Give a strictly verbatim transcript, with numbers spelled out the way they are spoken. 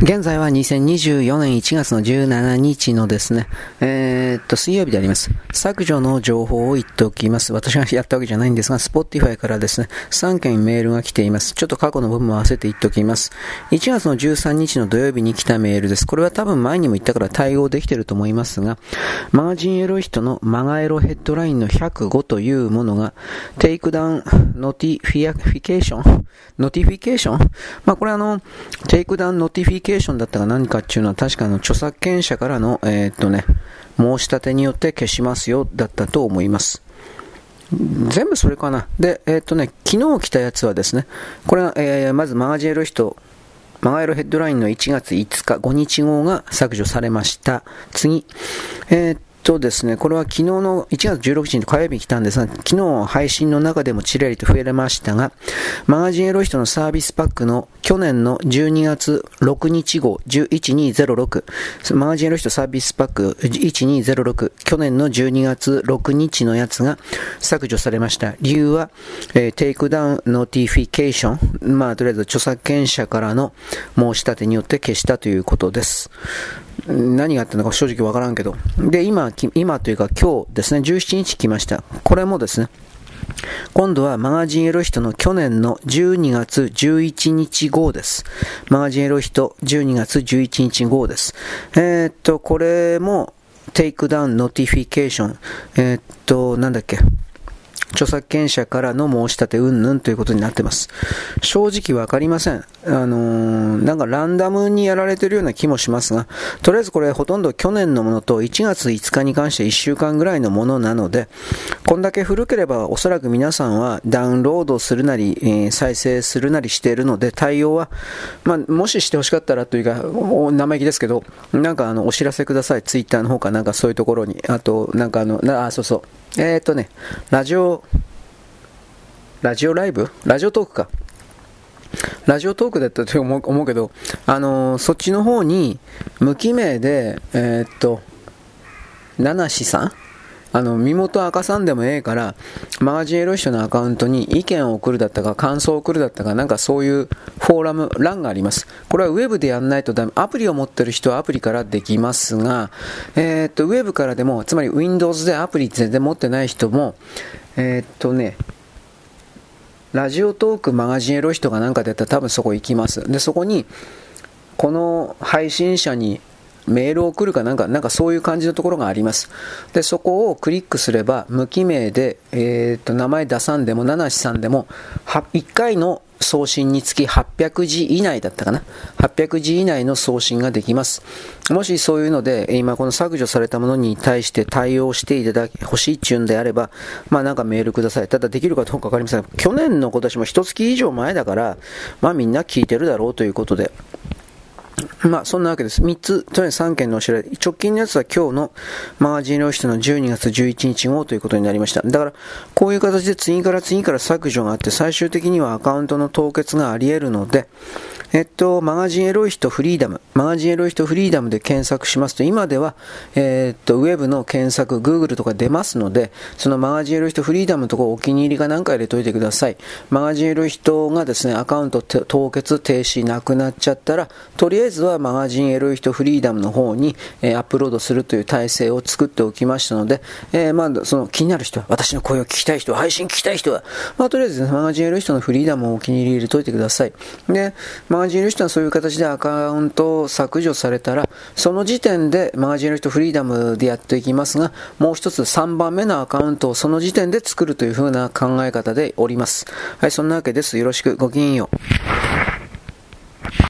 現在はにせんにじゅうよねんいちがつのじゅうしちにちのですね、えー、っと、水曜日であります。削除の情報を言っておきます。私がやったわけじゃないんですが、Spotify からですね、さんけんメールが来ています。ちょっと過去の部分も合わせて言っておきます。いちがつのじゅうさんにちの土曜日に来たメールです。これは多分前にも言ったから対応できていると思いますが、マガジンエロ人のマガエロヘッドラインのひゃくごというものが、テイクダウンノティフィケーションノティフィケーションまあこれあの、テイクダウンノティフィケーションだったか何かっていうのは確かの著作権者からの、えーっとね、申し立てによって消しますよだったと思います。全部それかな。で、えーっとね、昨日来たやつはですね、これは、えー、まずマガジンエロ人マガエロヘッドラインのいちがついつかごにちごうが削除されました。次、えーっとですね、これは昨日のいちがつじゅうろくにちの火曜日に来たんですが、昨日配信の中でもちらりと触れましたが、マガジンエロ人のサービスパックの去年のじゅうにがつろくにちごういちいちにぜろろく、マガジンエロ人サービスパックいちにぜろろく、去年のじゅうにがつろくにちのやつが削除されました。理由は、えー、テイクダウンノティフィケーション、まあとりあえず著作権者からの申し立てによって消したということです。何があったのか正直わからんけど。で、今、今というか今日ですね、じゅうしちにち来ました。これもですね、今度はマガジンエロ人の去年のじゅうにがつじゅういちにちごうです。マガジンエロ人じゅうにがつじゅういちにちごうです。えー、っと、これもテイクダウンノティフィケーション。えー、っと、なんだっけ。著作権者からの申し立てうんぬんということになってます。正直わかりません。あのー、なんかランダムにやられてるような気もしますが、とりあえずこれほとんど去年のものといちがついつかに関していっしゅうかんぐらいのものなので、こんだけ古ければおそらく皆さんはダウンロードするなり、えー、再生するなりしているので、対応は、まあ、もししてほしかったらというか、生意気ですけど、なんかあのお知らせください。ツイッターの方かなんかそういうところに、あとなんかあの、あ、そうそう。えーとね、ラジオ、ラジオライブ？ラジオトークか。ラジオトークだったと思う、思うけど、あのー、そっちの方に、無記名で、えーっと、ナナシさん？あの、身元明かさんでもええから、マガジンエロ人のアカウントに意見を送るだったか、感想を送るだったか、なんかそういうフォーラム、欄があります。これはウェブでやんないとダメ。アプリを持ってる人はアプリからできますが、えー、っと、ウェブからでも、つまり Windows でアプリ全然持ってない人も、えー、っとね、ラジオトークマガジンエロ人がなんか出たら多分そこ行きます。で、そこに、この配信者に、メールを送るかなんか、なんかそういう感じのところがあります。で、そこをクリックすれば、無記名で、えー、っと、名前出さんでも、ナナシさんでも、いっかいの送信につきはっぴゃくじ以内だったかな。はっぴゃくじ以内の送信ができます。もしそういうので、今この削除されたものに対して対応していただき、欲しいっていうんであれば、まあなんかメールください。ただできるかどうかわかりません。去年の今年もいちがついじょうまえだから、まあみんな聞いてるだろうということで。まあそんなわけです。みっつ、とりあえずさんけんのお知らせ。直近のやつは今日のマガジンエロ人のじゅうにがつじゅういちにちごうということになりました。だからこういう形で次から次から削除があって最終的にはアカウントの凍結があり得るので、えっと、マガジンエロい人フリーダム、マガジンエロい人フリーダムで検索しますと、今では、えー、っと、ウェブの検索、Google とか出ますので、そのマガジンエロい人フリーダムのところお気に入りかなんか入れといてください。マガジンエロい人がですね、アカウント凍結、停止、なくなっちゃったら、とりあえずはマガジンエロい人フリーダムの方に、えー、アップロードするという体制を作っておきましたので、えー、まあ、その気になる人は、私の声を聞きたい人は、配信聞きたい人は、まあ、とりあえず、ね、マガジンエロい人のフリーダムをお気に入り入れといてください。で、まあマガジンエロ人はそういう形でアカウントを削除されたら、その時点でマガジンエロ人フリーダムでやっていきますが、もう一つさんばんめのアカウントをその時点で作るというふうな考え方でおります。はい、そんなわけです。よろしく。ごきげんよう。